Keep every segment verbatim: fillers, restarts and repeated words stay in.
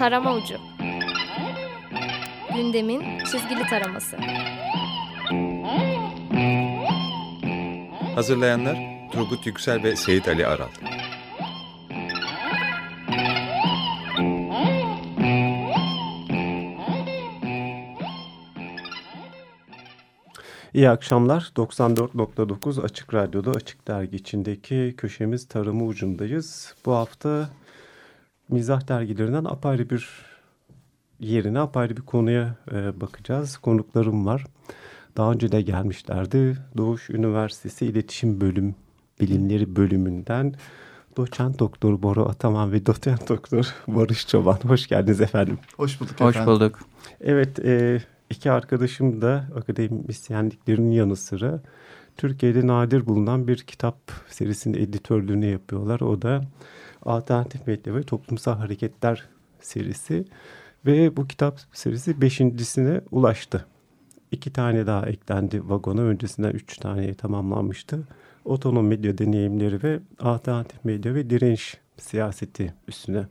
Tarama Ucu. Gündemin çizgili taraması. Hazırlayanlar Turgut Yüksel ve Seyit Ali Aral. İyi akşamlar. doksan dört nokta dokuz Açık Radyo'da Açık Dergi içindeki köşemiz Tarama Ucu'ndayız. Bu hafta mizah dergilerinden apayrı bir yerine, apayrı bir konuya e, bakacağız. Konuklarım var. Daha önce de gelmişlerdi. Doğuş Üniversitesi İletişim Bölüm Bilimleri Bölümünden doçent doktor Bora Ataman ve doçent doktor Barış Çoban. Hoş geldiniz efendim. Hoş bulduk efendim. Hoş bulduk. Evet, e, iki arkadaşım da akademisyenliklerinin yanı sıra Türkiye'de nadir bulunan bir kitap serisinin editörlüğünü yapıyorlar. O da Alternatif Medya ve Toplumsal Hareketler serisi ve bu kitap serisi beşincisine ulaştı. İki tane daha eklendi vagona, öncesinden üç tane tamamlanmıştı. Otonom medya deneyimleri ve alternatif medya ve direniş siyaseti üstüne.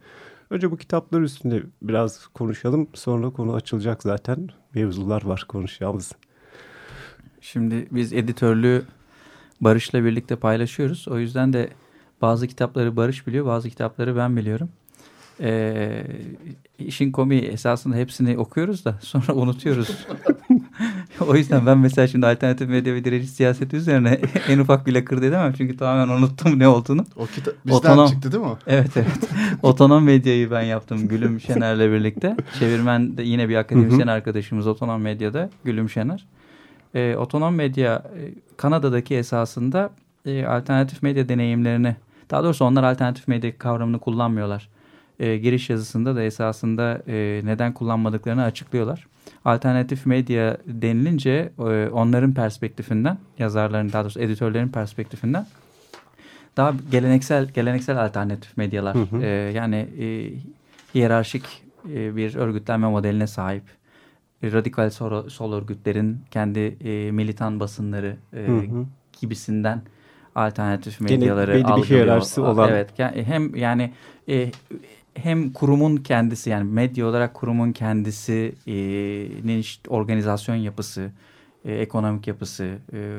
Önce bu kitaplar üstünde biraz konuşalım, sonra konu açılacak, zaten mevzular var konuşacağımız. Şimdi biz editörlüğü Barış'la birlikte paylaşıyoruz, o yüzden de bazı kitapları Barış biliyor, bazı kitapları ben biliyorum. Ee, işin komiği, esasında hepsini okuyoruz da sonra unutuyoruz. O yüzden ben mesela şimdi alternatif medya ve direniş siyaseti üzerine en ufak bir lakırdı edemem. Çünkü tamamen unuttum ne olduğunu. O kitap bizden Otonom... çıktı değil mi? Evet evet. Otonom medyayı ben yaptım Gülüm Şener'le birlikte. Çevirmen de yine bir akademisyen arkadaşımız Otonom Medya'da Gülüm Şener. Ee, Otonom Medya Kanada'daki esasında e, alternatif medya deneyimlerini, daha doğrusu onlar alternatif medya kavramını kullanmıyorlar. E, giriş yazısında da esasında e, neden kullanmadıklarını açıklıyorlar. Alternatif medya denilince e, onların perspektifinden, yazarların, daha doğrusu editörlerin perspektifinden daha geleneksel geleneksel alternatif medyalar. Hı hı. E, yani e, hiyerarşik e, bir örgütlenme modeline sahip. Radikal sol, sol örgütlerin kendi e, militan basınları e, hı hı. gibisinden alternatif medyaları algılıyor. Belli bir hiyerarşisi olan. Evet, hem yani e, hem kurumun kendisi, yani medya olarak kurumun kendisinin işte organizasyon yapısı, e, ekonomik yapısı, e,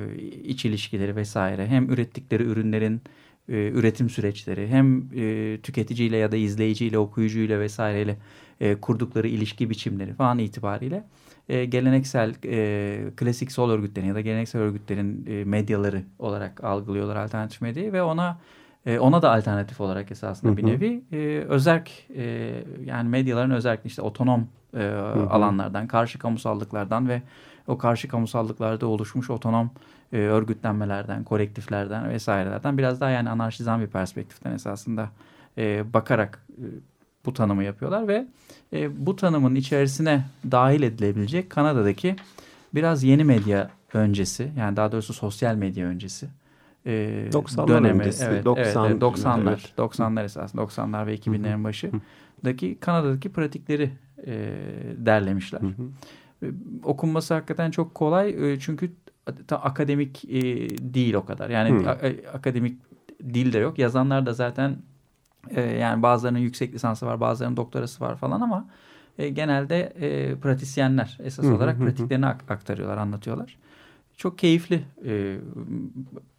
iç ilişkileri vesaire, hem ürettikleri ürünlerin e, üretim süreçleri, hem e, tüketiciyle ya da izleyiciyle, okuyucuyla vesaireyle e, kurdukları ilişki biçimleri falan itibariyle e, geleneksel e, klasik sol örgütlerin ya da geleneksel örgütlerin e, medyaları olarak algılıyorlar alternatif medyayı ve ona Ona da alternatif olarak esasında hı hı. bir nevi e, özerk, e, yani medyaların özerk, işte otonom e, hı hı. alanlardan, karşı kamusallıklardan ve o karşı kamusallıklarda oluşmuş otonom e, örgütlenmelerden, kolektiflerden vesairelerden biraz daha, yani anarşizan bir perspektiften esasında e, bakarak e, bu tanımı yapıyorlar ve e, bu tanımın içerisine dahil edilebilecek Kanada'daki biraz yeni medya öncesi, yani daha doğrusu sosyal medya öncesi. E, dönemi, öncesi, evet, doksan, evet, doksanlar, evet. doksanlar esasında, doksanlar ve iki binlerin hı hı. başındaki Kanada'daki pratikleri e, derlemişler. Hı hı. E, okunması hakikaten çok kolay, e, çünkü ta, akademik e, değil o kadar. Yani a, a, akademik dil de yok. Yazanlar da zaten e, yani bazılarının yüksek lisansı var, bazılarının doktorası var falan ama e, genelde e, pratisyenler esas hı hı olarak hı hı. pratiklerini aktarıyorlar, anlatıyorlar. Çok keyifli, ee,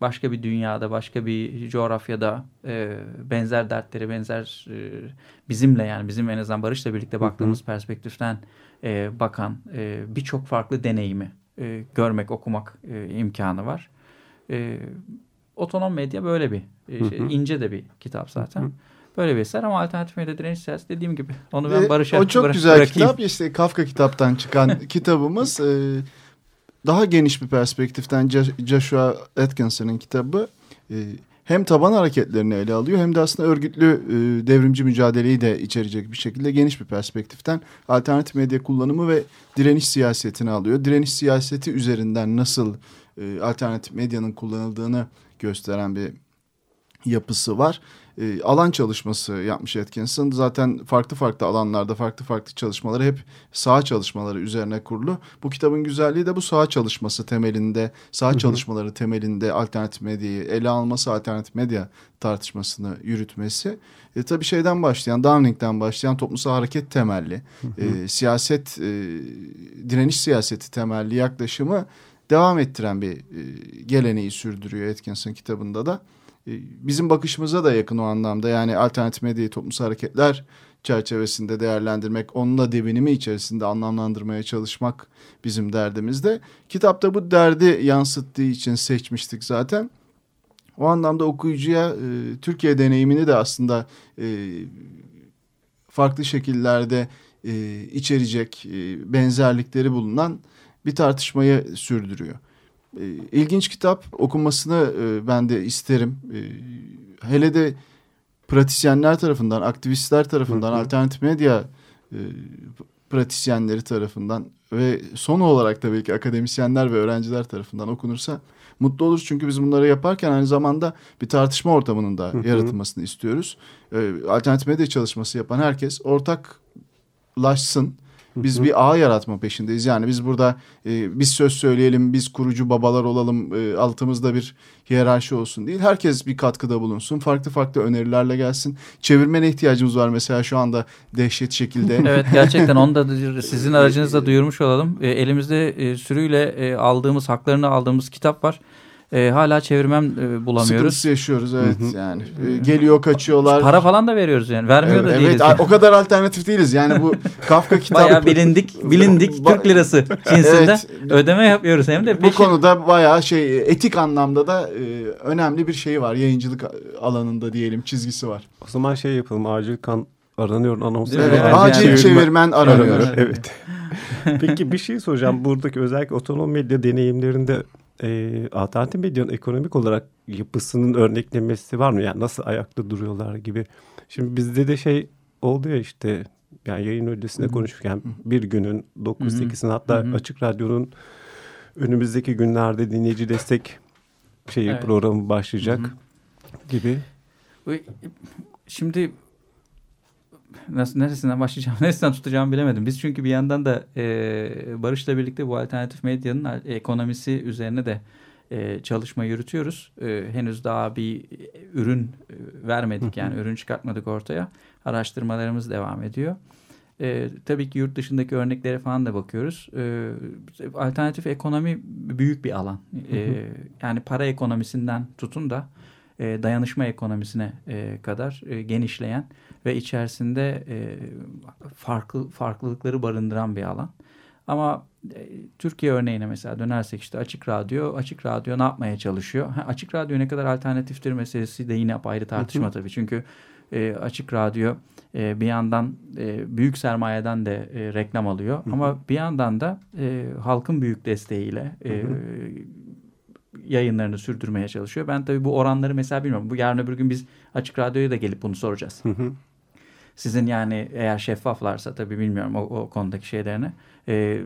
başka bir dünyada, başka bir coğrafyada e, benzer dertleri, benzer e, bizimle, yani bizim en azından Barış'la birlikte baktığımız hı hı. perspektiften e, bakan e, birçok farklı deneyimi e, görmek, okumak e, imkanı var. E, Otonom medya böyle bir, e, hı hı. Şey, ince de bir kitap zaten. Hı hı. Böyle bir eser ama alternatif medya direniş siyaseti dediğim gibi. Onu ben Barış'a bırakayım. O çok barış, güzel bırakayım. Kitap, işte Kafka kitaptan çıkan kitabımız. E, Daha geniş bir perspektiften Joshua Atkinson'ın kitabı hem taban hareketlerini ele alıyor hem de aslında örgütlü devrimci mücadeleyi de içerecek bir şekilde geniş bir perspektiften alternatif medya kullanımı ve direniş siyasetini alıyor. Direniş siyaseti üzerinden nasıl alternatif medyanın kullanıldığını gösteren bir yapısı var. e, alan çalışması yapmış Atkinson. Zaten farklı farklı alanlarda farklı farklı çalışmaları hep saha çalışmaları üzerine kurulu. Bu kitabın güzelliği de bu saha çalışması temelinde, saha çalışmaları temelinde alternatif medyayı ele alması, alternatif medya tartışmasını yürütmesi. E, tabii şeyden başlayan, Downing'den başlayan toplumsal hareket temelli, e, siyaset, e, direniş siyaseti temelli yaklaşımı devam ettiren bir geleneği sürdürüyor Atkinson kitabında da. Bizim bakışımıza da yakın o anlamda, yani alternatif medyayı toplumsal hareketler çerçevesinde değerlendirmek, onunla devinimi içerisinde anlamlandırmaya çalışmak bizim derdimizde. Kitapta bu derdi yansıttığı için seçmiştik zaten. O anlamda okuyucuya e, Türkiye deneyimini de aslında e, farklı şekillerde e, içerecek e, benzerlikleri bulunan bir tartışmayı sürdürüyor. E, ilginç kitap, okunmasını e, ben de isterim. E, hele de pratisyenler tarafından, aktivistler tarafından, hı hı. alternatif medya e, pratisyenleri tarafından ve son olarak da belki akademisyenler ve öğrenciler tarafından okunursa mutlu oluruz. Çünkü biz bunları yaparken aynı zamanda bir tartışma ortamının da hı hı. yaratılmasını istiyoruz. E, alternatif medya çalışması yapan herkes ortaklaşsın. Biz hı hı. bir ağ yaratma peşindeyiz. Yani biz burada e, biz söz söyleyelim, biz kurucu babalar olalım, e, altımızda bir hiyerarşi olsun değil. Herkes bir katkıda bulunsun, farklı farklı önerilerle gelsin. Çevirmene ihtiyacımız var mesela şu anda dehşet şekilde. Evet, gerçekten onu da sizin aracınızla duyurmuş olalım. E, elimizde e, sürüyle e, aldığımız, haklarını aldığımız kitap var. E, hala çevirmem e, bulamıyoruz. Sıkıntısı yaşıyoruz, evet hı hı. yani. E, geliyor, kaçıyorlar. Para falan da veriyoruz yani. Vermiyor evet, da değiliz. Evet yani. O kadar alternatif değiliz. Yani bu Kafka kitabı. Bayağı bilindik, bilindik Türk lirası cinsinde evet, ödeme yapıyoruz hem de. Peşin. Bu konuda bayağı şey, etik anlamda da e, önemli bir şey var. Yayıncılık alanında diyelim, çizgisi var. O zaman şey yapalım, acil kan aranıyor anonsları. Evet, evet, acil yani. Çevirmen aranıyor. aranıyor. Evet. Peki bir şey soracağım. Buradaki özellikle otonom medya deneyimlerinde E, alternatif medyanın ekonomik olarak yapısının örneklemesi var mı? Yani nasıl ayakta duruyorlar gibi. Şimdi bizde de şey oldu ya işte, yani yayın öncesinde Hı-hı. konuşurken bir günün dokuz sekizin hatta Hı-hı. Açık Radyo'nun önümüzdeki günlerde dinleyici destek şeyi evet. programı başlayacak Hı-hı. gibi. Şimdi nasıl, neresinden başlayacağım, neresinden tutacağımı bilemedim. Biz çünkü bir yandan da e, Barış'la birlikte bu alternatif medyanın ekonomisi üzerine de e, çalışma yürütüyoruz. E, henüz daha bir ürün vermedik yani ürün çıkartmadık ortaya. Araştırmalarımız devam ediyor. E, tabii ki yurt dışındaki örneklere falan da bakıyoruz. E, alternatif ekonomi büyük bir alan. E, yani para ekonomisinden tutun da dayanışma ekonomisine kadar genişleyen ve içerisinde farklı farklılıkları barındıran bir alan. Ama Türkiye örneğine mesela dönersek işte Açık Radyo, Açık Radyo ne yapmaya çalışıyor? Ha, Açık Radyo ne kadar alternatiftir meselesi de yine ayrı tartışma tabii. Çünkü Açık Radyo bir yandan büyük sermayeden de reklam alıyor. Hı-hı. Ama bir yandan da halkın büyük desteğiyle Hı-hı. yayınlarını sürdürmeye çalışıyor. Ben tabii bu oranları mesela bilmiyorum. Bu yarın öbür gün biz Açık Radyo'ya da gelip bunu soracağız. Hı hı. Sizin yani eğer şeffaflarsa tabii bilmiyorum o, o konudaki şeylerini. Ee,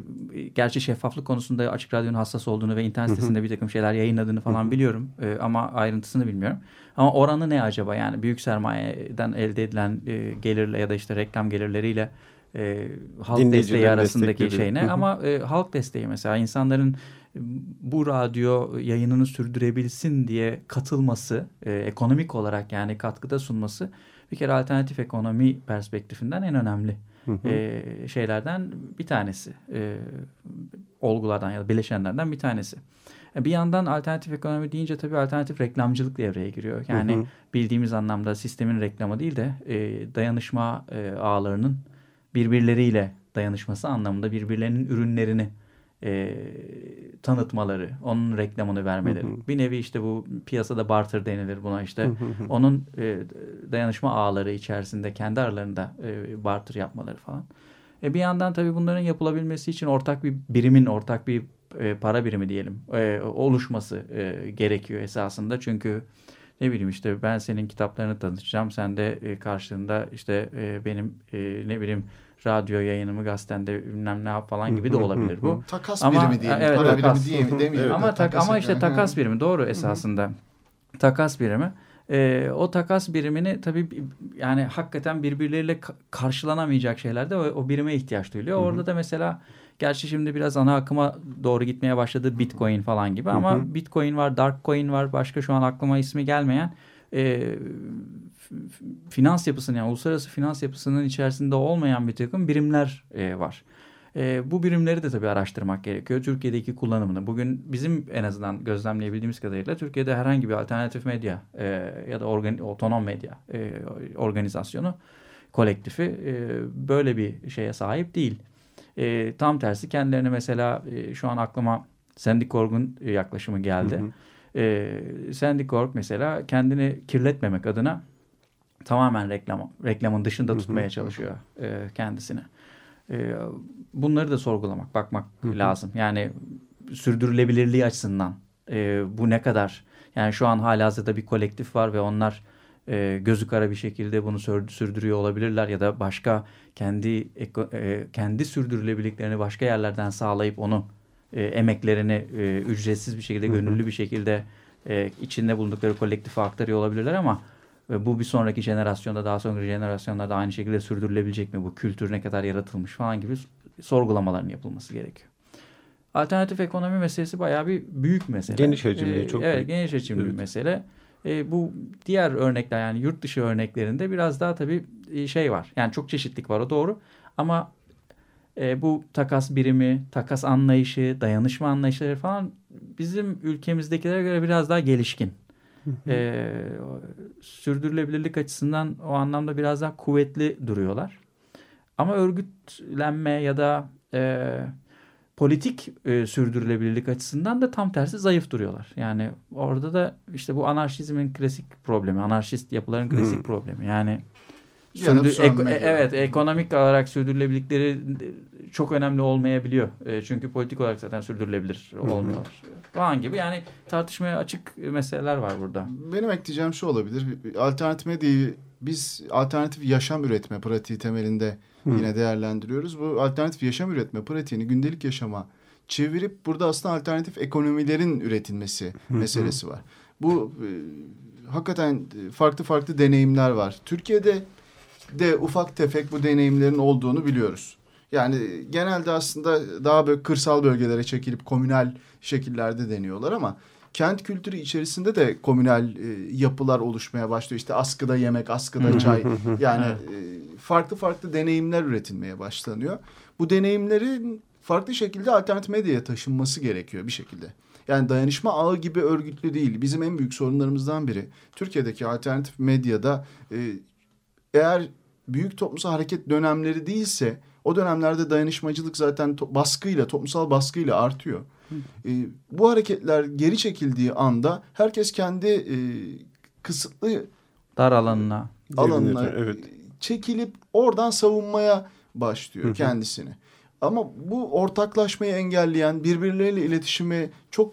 gerçi şeffaflık konusunda Açık Radyo'nun hassas olduğunu ve internet sitesinde hı hı. bir takım şeyler yayınladığını falan hı hı. biliyorum. Ee, ama ayrıntısını bilmiyorum. Ama oranı ne acaba? Yani büyük sermayeden elde edilen e, gelirle ya da işte reklam gelirleriyle e, halk desteği arasındaki şey ne? Ama e, halk desteği mesela insanların bu radyo yayınını sürdürebilsin diye katılması, e, ekonomik olarak yani katkıda sunması bir kere alternatif ekonomi perspektifinden en önemli hı hı. E, şeylerden bir tanesi. E, olgulardan ya da bileşenlerden bir tanesi. E, bir yandan alternatif ekonomi deyince tabii alternatif reklamcılık devreye giriyor. Yani hı hı. bildiğimiz anlamda sistemin reklamı değil de e, dayanışma e, ağlarının birbirleriyle dayanışması anlamında birbirlerinin ürünlerini E, tanıtmaları, onun reklamını vermeleri. Hı hı. Bir nevi işte bu piyasada barter denilir buna işte. Hı hı hı. Onun e, dayanışma ağları içerisinde kendi aralarında e, barter yapmaları falan. E, bir yandan tabii bunların yapılabilmesi için ortak bir birimin, ortak bir e, para birimi diyelim e, oluşması e, gerekiyor esasında. Çünkü ne bileyim işte ben senin kitaplarını tanıtacağım. Sen de e, karşılığında işte e, benim e, ne bileyim radyo yayınımı gazetende bilmem ne yap falan gibi de olabilir bu. Takas ama, birimi diyelim. Evet, para takas. birimi diyelim. Ama, tak, ama işte takas birimi doğru esasında. Takas birimi. E, o takas birimini tabii yani hakikaten birbirleriyle karşılanamayacak şeylerde o, o birime ihtiyaç duyuluyor. Hı hı. Orada da mesela gerçi şimdi biraz ana akıma doğru gitmeye başladı Bitcoin falan gibi ama hı hı. Bitcoin var, Dark Coin var, başka şu an aklıma ismi gelmeyen e, finans yapısının yani uluslararası finans yapısının içerisinde olmayan bir takım birimler e, var. E, bu birimleri de tabii araştırmak gerekiyor. Türkiye'deki kullanımını. Bugün bizim en azından gözlemleyebildiğimiz kadarıyla Türkiye'de herhangi bir alternatif medya e, ya da organ, otonom medya e, organizasyonu, kolektifi e, böyle bir şeye sahip değil. E, tam tersi kendilerine mesela e, şu an aklıma Sandy Korg'un yaklaşımı geldi. Hı hı. E, Sandy Korg mesela kendini kirletmemek adına tamamen reklam, reklamın dışında hı hı. tutmaya çalışıyor e, kendisini. Bunları da sorgulamak, bakmak hı hı. lazım. Yani sürdürülebilirliği açısından e, bu ne kadar? Yani şu an halihazırda bir kolektif var ve onlar e, gözü kara bir şekilde bunu sürdürüyor olabilirler ya da başka kendi e, kendi sürdürülebilirliklerini başka yerlerden sağlayıp onu e, emeklerini e, ücretsiz bir şekilde, gönüllü hı hı. bir şekilde e, içinde bulundukları kolektife aktarıyor olabilirler ama ve bu bir sonraki jenerasyonda, daha sonraki jenerasyonlarda aynı şekilde sürdürülebilecek mi? Bu kültür ne kadar yaratılmış falan gibi sorgulamaların yapılması gerekiyor. Alternatif ekonomi meselesi bayağı bir büyük mesele. Geniş hacimli ee, çok. Evet, büyük. Geniş hacimli evet. bir mesele. Ee, bu diğer örnekler yani yurt dışı örneklerinde biraz daha tabii şey var. Yani çok çeşitlilik var o doğru. Ama e, bu takas birimi, takas anlayışı, dayanışma anlayışları falan bizim ülkemizdekilere göre biraz daha gelişkin. e, sürdürülebilirlik açısından o anlamda biraz daha kuvvetli duruyorlar. Ama örgütlenme ya da e, politik e, sürdürülebilirlik açısından da tam tersi zayıf duruyorlar. Yani orada da işte bu anarşizmin klasik problemi, anarşist yapıların klasik hmm. problemi. Yani sürdür, ek, e, evet ekonomik olarak sürdürülebilirlikleri çok önemli olmayabiliyor. E, çünkü politik olarak zaten sürdürülebilir olmuyor. Falan gibi yani tartışmaya açık meseleler var burada. Benim ekleyeceğim şu olabilir. Alternatif medyayı biz alternatif yaşam üretme pratiği temelinde Hı. yine değerlendiriyoruz. Bu alternatif yaşam üretme pratiğini gündelik yaşama çevirip burada aslında alternatif ekonomilerin üretilmesi Hı. meselesi var. Bu e, hakikaten farklı farklı deneyimler var. Türkiye'de de ufak tefek bu deneyimlerin olduğunu biliyoruz. Yani genelde aslında daha böyle kırsal bölgelere çekilip komünal şekillerde deniyorlar ama kent kültürü içerisinde de komünal e, yapılar oluşmaya başlıyor. İşte askıda yemek, askıda çay yani e, farklı farklı deneyimler üretilmeye başlanıyor. Bu deneyimlerin farklı şekilde alternatif medyaya taşınması gerekiyor bir şekilde. Yani dayanışma ağı gibi örgütlü değil. Bizim en büyük sorunlarımızdan biri Türkiye'deki alternatif medyada e, eğer büyük toplumsal hareket dönemleri değilse o dönemlerde dayanışmacılık zaten to- baskıyla, toplumsal baskıyla artıyor. E, bu hareketler geri çekildiği anda herkes kendi e, kısıtlı dar alanına, alanına e, evet. çekilip oradan savunmaya başlıyor Hı-hı. kendisini. Ama bu ortaklaşmayı engelleyen, birbirleriyle iletişime çok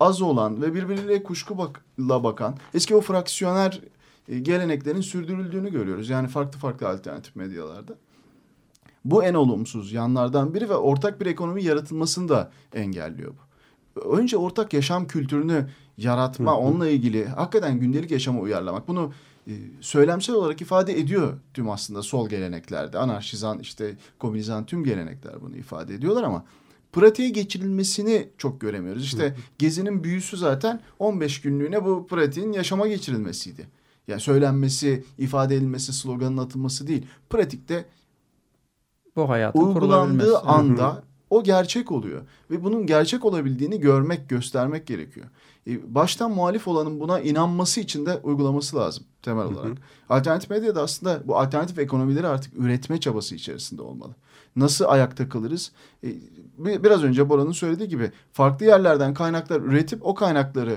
az olan ve birbirleriyle kuşkuyla bakan eski o fraksiyoner e, geleneklerin sürdürüldüğünü görüyoruz. Yani farklı farklı alternatif medyalarda. Bu en olumsuz yanlardan biri ve ortak bir ekonomi yaratılmasını da engelliyor bu. Önce ortak yaşam kültürünü yaratma, hı hı. onunla ilgili hakikaten gündelik yaşama uyarlamak. Bunu e, söylemsel olarak ifade ediyor tüm aslında sol geleneklerde. Anarşizan, işte komünizan tüm gelenekler bunu ifade ediyorlar ama pratiğe geçirilmesini çok göremiyoruz. İşte hı hı. Gezi'nin büyüsü zaten on beş günlüğüne bu pratiğin yaşama geçirilmesiydi. Yani söylenmesi, ifade edilmesi, sloganın atılması değil. Pratikte bu hayatın uygulandığı anda Hı-hı. o gerçek oluyor. Ve bunun gerçek olabildiğini görmek, göstermek gerekiyor. Baştan muhalif olanın buna inanması için de uygulaması lazım temel olarak. Hı-hı. Alternatif medyada aslında bu alternatif ekonomileri artık üretme çabası içerisinde olmalı. Nasıl ayakta kalırız? Biraz önce Bora'nın söylediği gibi farklı yerlerden kaynaklar üretip o kaynakları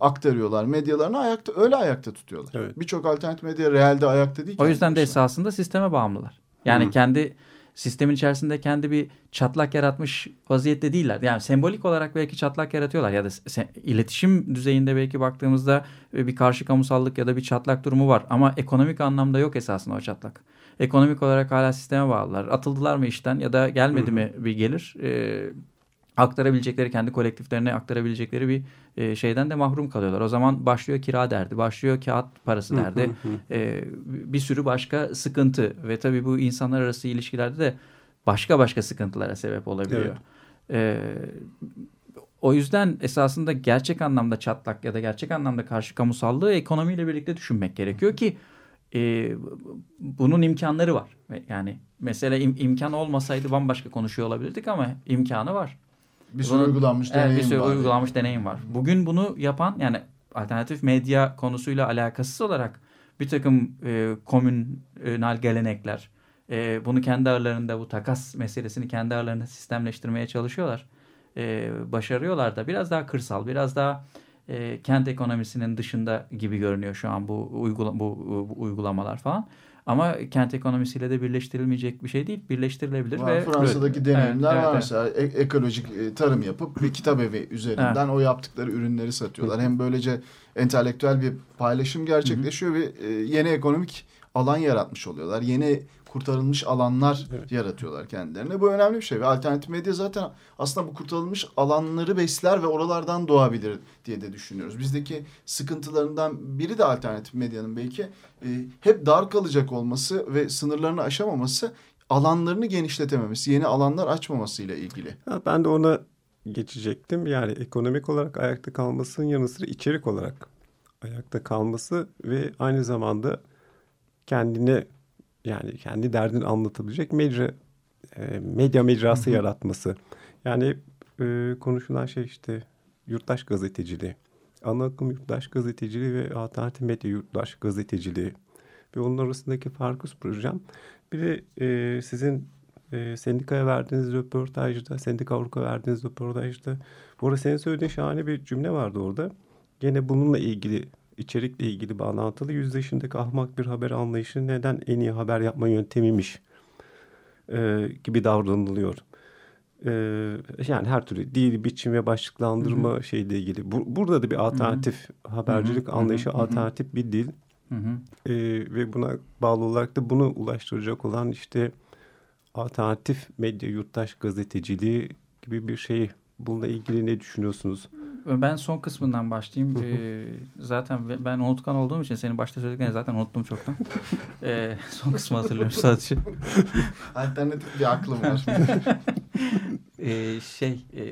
aktarıyorlar. Medyalarını ayakta, öyle ayakta tutuyorlar. Evet. Birçok alternatif medya realde ayakta değil. O yüzden de esasında sisteme bağımlılar. Yani Hı-hı. kendi sistemin içerisinde kendi bir çatlak yaratmış vaziyette değiller. Yani sembolik olarak belki çatlak yaratıyorlar ya da se- iletişim düzeyinde belki baktığımızda bir karşı kamusallık ya da bir çatlak durumu var. Ama ekonomik anlamda yok esasında o çatlak. Ekonomik olarak hala sisteme bağlılar. Atıldılar mı işten ya da gelmedi Hı-hı. mi bir gelir? Ee, aktarabilecekleri, kendi kolektiflerine aktarabilecekleri bir e, şeyden de mahrum kalıyorlar. O zaman başlıyor kira derdi, başlıyor kağıt parası derdi, e, bir sürü başka sıkıntı ve tabii bu insanlar arası ilişkilerde de başka başka sıkıntılara sebep olabiliyor. Evet. E, o yüzden esasında gerçek anlamda çatlak ya da gerçek anlamda karşı kamusallığı ekonomiyle birlikte düşünmek gerekiyor ki e, bunun imkanları var. Yani mesela im- imkan olmasaydı bambaşka konuşuyor olabilirdik ama imkanı var. Bir sürü Bunun, uygulanmış deneyim evet, bir sürü var. uygulanmış deneyim var. Bugün bunu yapan yani alternatif medya konusuyla alakasız olarak bir takım e, komünal gelenekler e, bunu kendi aralarında bu takas meselesini kendi aralarında sistemleştirmeye çalışıyorlar. E, başarıyorlar da biraz daha kırsal, biraz daha e, kent ekonomisinin dışında gibi görünüyor şu an bu, uygula- bu, bu uygulamalar falan. Ama kent ekonomisiyle de birleştirilmeyecek bir şey değil. Birleştirilebilir. Var, ve Fransa'daki evet, deneyimler evet, var. Mesela evet. e- ekolojik e- tarım yapıp bir kitap evi üzerinden evet. o yaptıkları ürünleri satıyorlar. Hem böylece entelektüel bir paylaşım gerçekleşiyor Hı-hı. ve e- yeni ekonomik alan yaratmış oluyorlar. Yeni kurtarılmış alanlar evet. yaratıyorlar kendilerine. Bu önemli bir şey. Ve alternatif medya zaten aslında bu kurtarılmış alanları besler ve oralardan doğabilir diye de düşünüyoruz. Bizdeki sıkıntılarından biri de alternatif medyanın belki e, hep dar kalacak olması ve sınırlarını aşamaması, alanlarını genişletememesi, yeni alanlar açmamasıyla ilgili. Ya ben de ona geçecektim. Yani ekonomik olarak ayakta kalmasının yanı sıra içerik olarak ayakta kalması ve aynı zamanda kendine yani kendi derdini anlatabilecek mecra, medya mecrası Hı-hı. yaratması. Yani e, konuşulan şey işte yurttaş gazeteciliği. Ana akım yurttaş gazeteciliği ve alternatif medya yurttaş gazeteciliği. Ve onun arasındaki farkı projem. Bir de e, sizin e, sendikaya verdiğiniz röportajda, Sendika Avrupa verdiğiniz röportajda. Bu arada senin söylediğin şahane bir cümle vardı orada. Gene bununla ilgili... İçerikle ilgili bağlantılı yüzleşindeki ahmak bir haber anlayışı neden en iyi haber yapma yöntemiymiş e, gibi davranılıyor. E, yani her türlü dil, biçim ve başlıklandırma Hı-hı. şeyle ilgili. Bu, burada da bir alternatif Hı-hı. habercilik Hı-hı. anlayışı Hı-hı. alternatif bir dil. E, ve buna bağlı olarak da bunu ulaştıracak olan işte alternatif medya yurttaş gazeteciliği gibi bir şey. Bununla ilgili ne düşünüyorsunuz? Ben son kısmından başlayayım. Ee, zaten ben unutkan olduğum için senin başta söylediklerini zaten unuttum çoktan. Ee, son kısmı hatırlıyorum sadece. Alternatif bir aklım var. ee, şey, e,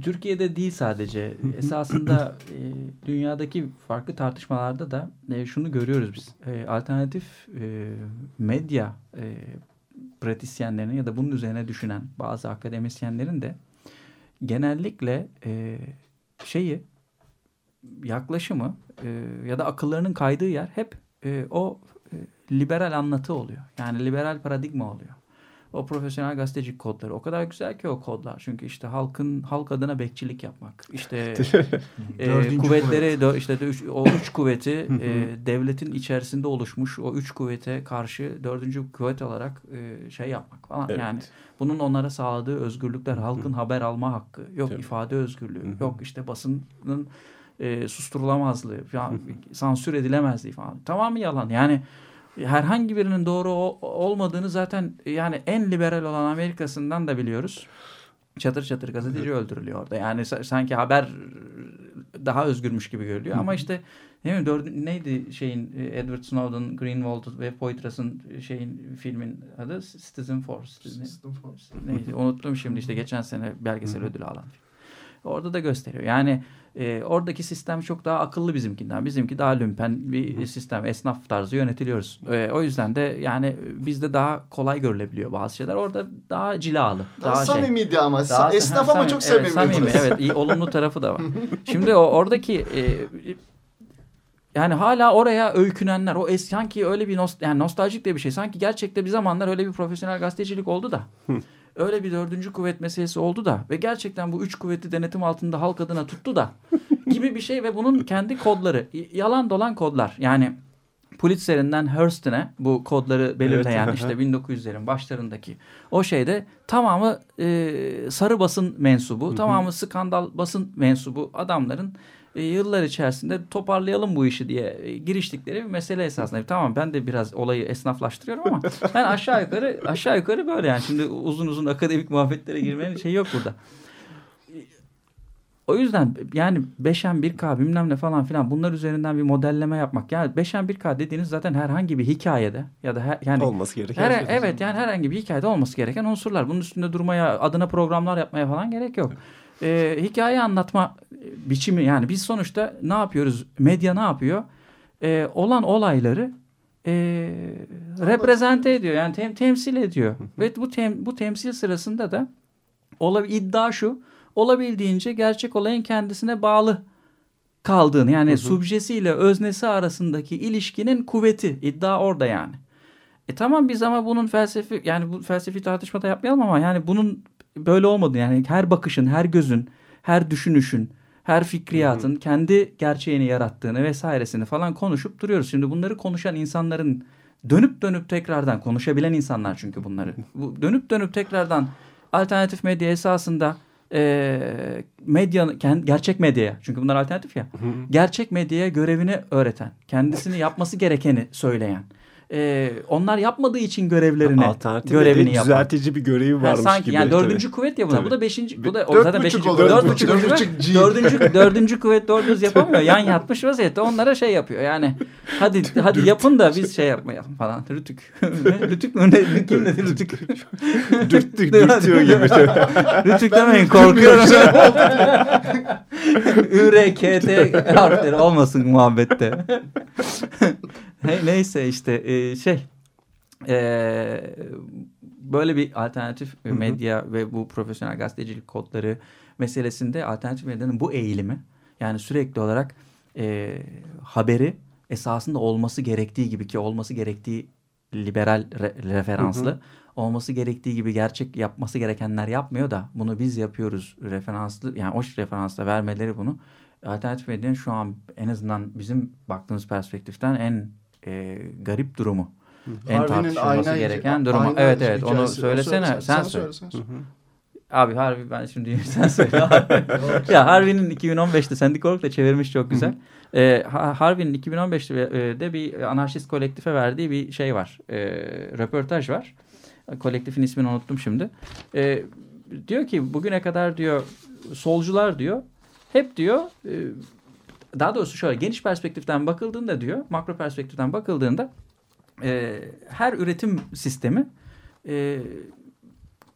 Türkiye'de değil sadece. Esasında e, dünyadaki farklı tartışmalarda da e, şunu görüyoruz biz. E, alternatif e, medya e, pratisyenlerinin ya da bunun üzerine düşünen bazı akademisyenlerin de genellikle e, şeyi yaklaşımı e, ya da akıllarının kaydığı yer hep e, o e, liberal anlatı oluyor. Yani liberal paradigma oluyor. O profesyonel gazetecilik kodları o kadar güzel ki o kodlar. Çünkü işte halkın halk adına bekçilik yapmak. İşte e, kuvvetleri dö, işte de üç, o üç kuvveti e, devletin içerisinde oluşmuş o üç kuvvete karşı dördüncü kuvvet olarak e, şey yapmak falan. Evet. Yani bunun onlara sağladığı özgürlükler halkın Hı-hı. haber alma hakkı. Yok Tabii. ifade özgürlüğü. Hı-hı. Yok işte basının e, susturulamazlığı falan, sansür edilemezliği falan. Tamamı yalan. Yani herhangi birinin doğru olmadığını zaten yani en liberal olan Amerika'sından da biliyoruz. Çatır çatır gazeteci evet. öldürülüyor orada. Yani sanki haber daha özgürmüş gibi görülüyor. Hı. Ama işte ne dördün, neydi şeyin Edward Snowden, Greenwald ve Poitras'ın şeyin filmin adı Citizenfour. Citizenfour. Neydi? Unuttum şimdi işte geçen sene belgesel ödülü alan. Orada da gösteriyor. Yani e, oradaki sistem çok daha akıllı bizimkinden. Bizimki daha lümpen bir Hı. sistem. Esnaf tarzı yönetiliyoruz. E, o yüzden de yani bizde daha kolay görülebiliyor bazı şeyler. Orada daha cilalı. Daha, daha şey, samimiydi ama. Daha, esnaf hem, ama samimi, çok samimi. Evet, samimi evet. İyi, olumlu tarafı da var. Şimdi o, oradaki e, yani hala oraya öykünenler o es, sanki öyle bir nost, yani nostaljik de bir şey. Sanki gerçekte bir zamanlar öyle bir profesyonel gazetecilik oldu da. Hı. Öyle bir dördüncü kuvvet meselesi oldu da ve gerçekten bu üç kuvveti denetim altında halk adına tuttu da gibi bir şey ve bunun kendi kodları yalan dolan kodlar. Yani Pulitzer'inden Hearst'ine bu kodları belirleyen evet. işte bin dokuz yüzlerin başlarındaki o şeyde tamamı e, sarı basın mensubu, tamamı skandal basın mensubu adamların yıllar içerisinde toparlayalım bu işi diye giriştikleri bir mesele esasında. Tamam, ben de biraz olayı esnaflaştırıyorum ama yani aşağı yukarı aşağı yukarı böyle yani. Şimdi uzun uzun akademik muhabbetlere girmenin şey yok burada. O yüzden yani beş em bir ka bilmem ne falan filan bunlar üzerinden bir modelleme yapmak. Yani beş em bir ka dediğiniz zaten herhangi bir hikayede ya da her, yani olması gereken her, şey evet yani herhangi bir hikayede olması gereken unsurlar. Bunun üstünde durmaya, adına programlar yapmaya falan gerek yok. Ee, hikaye anlatma biçimi yani biz sonuçta ne yapıyoruz? Medya ne yapıyor? Ee, olan olayları e, reprezente ediyor. Yani tem, temsil ediyor. Ve bu tem, bu temsil sırasında da olab- iddia şu: olabildiğince gerçek olayın kendisine bağlı kaldığını, yani hı hı. subjesiyle öznesi arasındaki ilişkinin kuvveti, iddia orada yani. E tamam, biz ama bunun felsefi, yani bu felsefi tartışmada yapmayalım ama yani bunun böyle olmadı. Yani her bakışın, her gözün, her düşünüşün, her fikriyatın hı hı. kendi gerçeğini yarattığını vesairesini falan konuşup duruyoruz. Şimdi bunları konuşan insanların dönüp dönüp tekrardan konuşabilen insanlar çünkü bunları. Bu, dönüp dönüp tekrardan alternatif medya esasında E, medya, gerçek medyaya, çünkü bunlar alternatif ya, gerçek medyaya görevini öğreten, kendisini yapması gerekeni söyleyen, e, onlar yapmadığı için görevlerini alternatif görevini yapan, düzeltici bir görevi varmış yani sanki, gibi yani dördüncü tabii. kuvvet ya buna tabii. Bu da beşinci, bu da o zaten beşinci kuvvet, dördüncü kuvvet, dördüncü dördüncü kuvvet doğru düz yapamıyor, yan yatmış vaziyette, onlara şey yapıyor yani, hadi hadi yapın da biz şey yapmayalım falan. Rütük rütük mü ne, kim dedi rütük? Dürttük, dürtüyor gibi. Rütük demeyin, korkuyorum. Ü R K T harfleri olmasın muhabbette. Neyse işte şey böyle bir alternatif medya ve bu profesyonel gazetecilik kodları meselesinde alternatif medyanın bu eğilimi, yani sürekli olarak haberi esasında olması gerektiği gibi, ki olması gerektiği liberal re- referanslı hı hı. olması gerektiği gibi gerçek yapması gerekenler yapmıyor da bunu biz yapıyoruz referanslı, yani o referansla vermeleri bunu alternatif medyanın şu an en azından bizim baktığımız perspektiften en e, garip durumu. Hı hı. En Harvey'nin tartışılması gereken ince, durumu. Evet evet hikayesi. Onu söylesene, sen, sen söyle. Sen söyle. Hı hı. Abi Harvey, ben şimdi sen söyle. Ya Harvey'nin iki bin on beşte Sandy Cork'la çevirmiş, çok güzel. Ee, Harvey'nin iki bin on beşte bir anarşist kolektife verdiği bir şey var. Ee, röportaj var. Kolektifin ismini unuttum şimdi. Ee, diyor ki bugüne kadar diyor solcular diyor hep diyor e, daha doğrusu şöyle geniş perspektiften bakıldığında diyor, makro perspektiften bakıldığında e, her üretim sistemi e,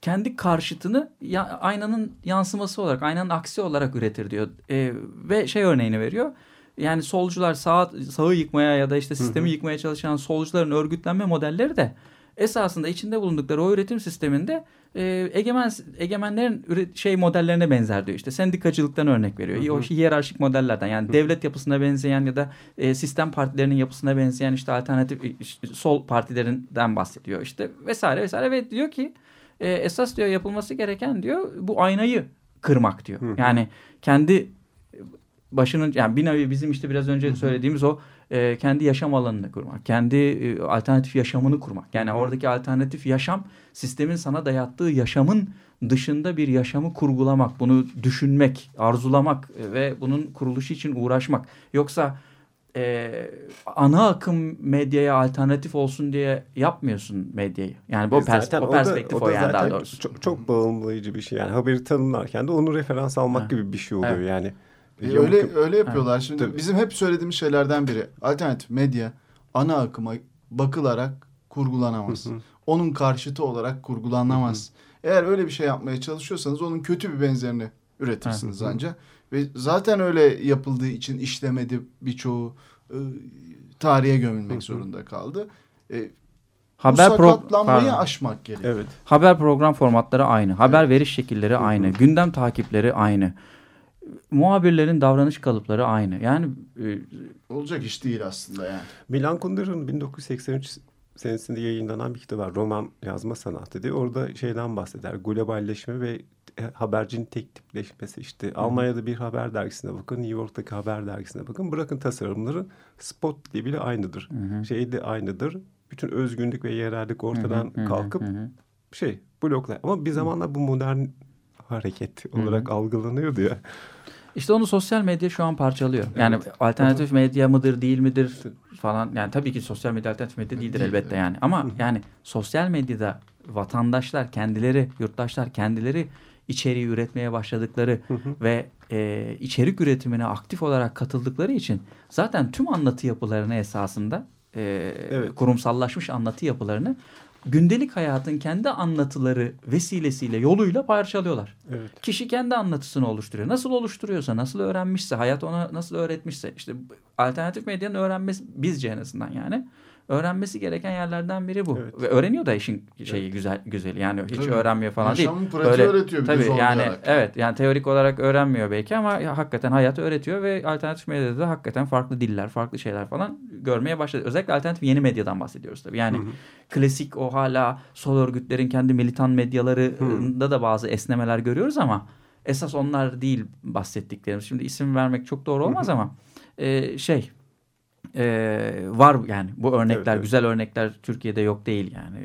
kendi karşıtını ya, aynanın yansıması olarak, aynanın aksi olarak üretir diyor. E, ve şey örneğini veriyor. Yani solcular sağ, sağı yıkmaya ya da işte sistemi hı hı. yıkmaya çalışan solcuların örgütlenme modelleri de esasında içinde bulundukları o üretim sisteminde e, egemen egemenlerin üret, şey modellerine benzer diyor. İşte sendikacılıktan örnek veriyor. Hı hı. O hiyerarşik modellerden, yani hı hı. devlet yapısına benzeyen ya da e, sistem partilerinin yapısına benzeyen işte alternatif işte, sol partilerinden bahsediyor işte vesaire vesaire ve diyor ki e, esas diyor yapılması gereken diyor bu aynayı kırmak diyor. Hı hı. Yani kendi başının, yani bir nevi bizim işte biraz önce söylediğimiz o e, kendi yaşam alanını kurmak, kendi e, alternatif yaşamını kurmak. Yani oradaki alternatif yaşam, sistemin sana dayattığı yaşamın dışında bir yaşamı kurgulamak, bunu düşünmek, arzulamak ve bunun kuruluşu için uğraşmak. Yoksa e, ana akım medyaya alternatif olsun diye yapmıyorsun medyayı. Yani bu e pers- o perspektif o, da, o, o yani daha doğrusu. Çok, çok bağımlayıcı bir şey. Yani haberi tanımlarken de onu referans almak ha. gibi bir şey oluyor evet. yani. E öyle öyle yapıyorlar. Evet. Şimdi tabii. bizim hep söylediğimiz şeylerden biri: alternatif medya ana akıma bakılarak kurgulanamaz. Hı hı. Onun karşıtı olarak kurgulanamaz. Hı hı. Eğer öyle bir şey yapmaya çalışıyorsanız onun kötü bir benzerini üretirsiniz hı hı. ancak. Ve zaten öyle yapıldığı için işlemedi, birçoğu e, tarihe gömülmek hı hı. zorunda kaldı. E, Haber bu sakatlanmayı pro- aşmak gerekiyor. Evet. Haber program formatları aynı. Haber evet. veriş şekilleri hı hı. aynı. Gündem takipleri aynı. Muhabirlerin davranış kalıpları aynı. Yani e, olacak iş değil aslında yani. Milan Kundera'nın bin dokuz yüz seksen üç senesinde yayınlanan bir kitabı var. Roman yazma sanatı diye. Orada şeyden bahseder. Globalleşme ve habercinin tek tipleşmesi. İşte Hı. Almanya'da bir haber dergisine bakın. New York'taki haber dergisine bakın. Bırakın tasarımları. Spot diye bile aynıdır. Hı. Şey de aynıdır. Bütün özgünlük ve yerellik ortadan Hı. kalkıp Hı. şey bloklar. Ama bir zamanlar bu modern hareket olarak Hı-hı. algılanıyordu ya. İşte onu sosyal medya şu an parçalıyor. Yani evet. Alternatif medya mıdır, değil midir falan. Yani tabii ki sosyal medya alternatif medya değildir elbette yani. Ama yani sosyal medyada vatandaşlar kendileri, yurttaşlar kendileri içeriği üretmeye başladıkları ve e, içerik üretimine aktif olarak katıldıkları için zaten tüm anlatı yapılarını esasında e, evet. kurumsallaşmış anlatı yapılarını gündelik hayatın kendi anlatıları vesilesiyle, yoluyla parçalıyorlar. Evet. Kişi kendi anlatısını oluşturuyor. Nasıl oluşturuyorsa, nasıl öğrenmişse, hayat ona nasıl öğretmişse. İşte alternatif medyanın öğrenmesi, bizce en azından yani, öğrenmesi gereken yerlerden biri bu. Evet. Ve öğreniyor da işin şeyi evet. güzel güzeli. Yani hiç tabii. öğrenmiyor falan yaşamın değil. Yaşamın pratiği öğretiyor. Tabii yani olarak. Evet yani teorik olarak öğrenmiyor belki ama hakikaten hayatı öğretiyor ve alternatif medyada da hakikaten farklı diller, farklı şeyler falan görmeye başladı. Özellikle alternatif yeni medyadan bahsediyoruz tabii. Yani hı hı. klasik o hala sol örgütlerin kendi militan medyalarında hı. da bazı esnemeler görüyoruz ama esas onlar değil bahsettiklerimiz. Şimdi isim vermek çok doğru olmaz hı hı. ama e, şey... Ee, var yani bu örnekler evet, güzel evet. örnekler Türkiye'de yok değil yani.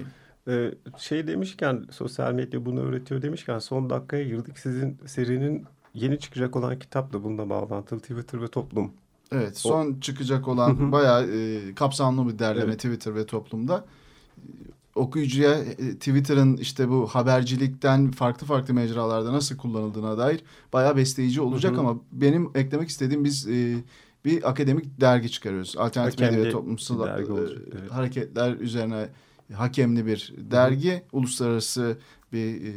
Ee, şey demişken sosyal medya bunu öğretiyor demişken son dakikaya girdik. Sizin serinin yeni çıkacak olan kitap da bununla bağlantılı Twitter ve Toplum. Evet son o... çıkacak olan bayağı e, kapsamlı bir derleme evet. Twitter ve Toplum'da. Okuyucuya Twitter'ın işte bu habercilikten farklı farklı mecralarda nasıl kullanıldığına dair bayağı besleyici olacak hı hı. ama benim eklemek istediğim biz... E, bir akademik dergi çıkarıyoruz. Alternatif Medya ve Toplumsal Hareketler evet. üzerine hakemli bir dergi. Hı. Uluslararası bir e,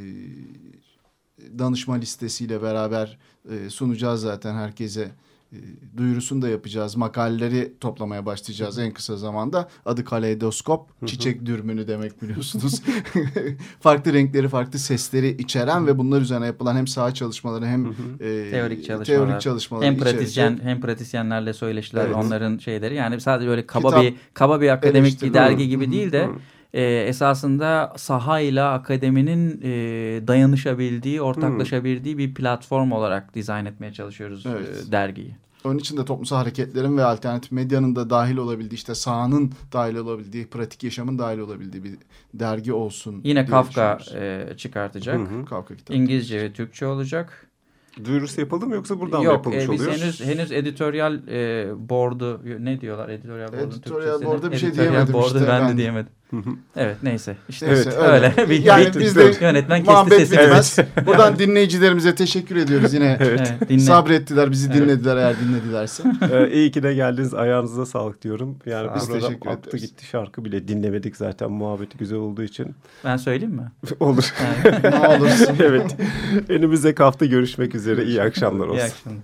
danışma listesiyle beraber e, sunacağız zaten herkese. E, duyurusunu da yapacağız. Makaleleri toplamaya başlayacağız hı. en kısa zamanda. Adı Kaleidoskop. Hı hı. Çiçek dürümünü demek biliyorsunuz. Farklı renkleri, farklı sesleri içeren hı. ve bunlar üzerine yapılan hem saha çalışmaları hem hı hı. E, teorik çalışmalar. Teorik çalışmalar hem pratisyen, hem pratisyenlerle söyleşiler, evet. onların şeyleri. Yani sadece böyle kaba Kitap, bir kaba bir akademik bir dergi gibi hı hı. değil de hı hı. Ee, esasında sahayla akademinin e, dayanışabildiği, ortaklaşabildiği hmm. bir platform olarak dizayn etmeye çalışıyoruz evet. e, dergiyi. Onun için de toplumsal hareketlerin ve alternatif medyanın da dahil olabildiği, işte sahanın dahil olabildiği, pratik yaşamın dahil olabildiği bir dergi olsun. Yine Kafka e, çıkartacak. Hı hı. Kafka kitabı. İngilizce ve Türkçe olacak. Duyurusu yapıldı mı yoksa buradan Yok, mı yapılmış e, biz oluyor? Yok henüz, henüz editorial e, board'u ne diyorlar? Editorial board'un editorial board'a bir şey diyemedim işte. Ben de diyemedim. evet neyse işte evet, öyle. öyle. Yani bir, biz de yönetmen kesti sesini. Evet. Buradan dinleyicilerimize teşekkür ediyoruz yine. evet. evet Sabrettiler bizi evet. dinlediler eğer dinledilerse. Ee, iyi ki de geldiniz ayağınıza sağlık diyorum. Yani biz teşekkür attı gitti şarkı bile dinlemedik zaten muhabbeti güzel olduğu için. Ben söyleyeyim mi? Olur. Ne olursun. Evet. Önümüzdeki hafta görüşmek üzere. İyi akşamlar olsun. İyi akşamlar.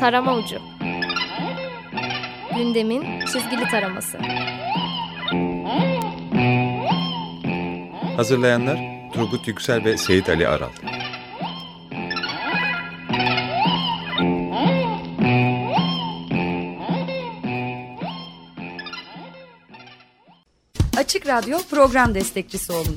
Tarama ucu. Gündemin çizgili taraması. Hazırlayanlar Turgut Yüksel ve Seyit Ali Aral. Açık Radyo program destekçisi olun.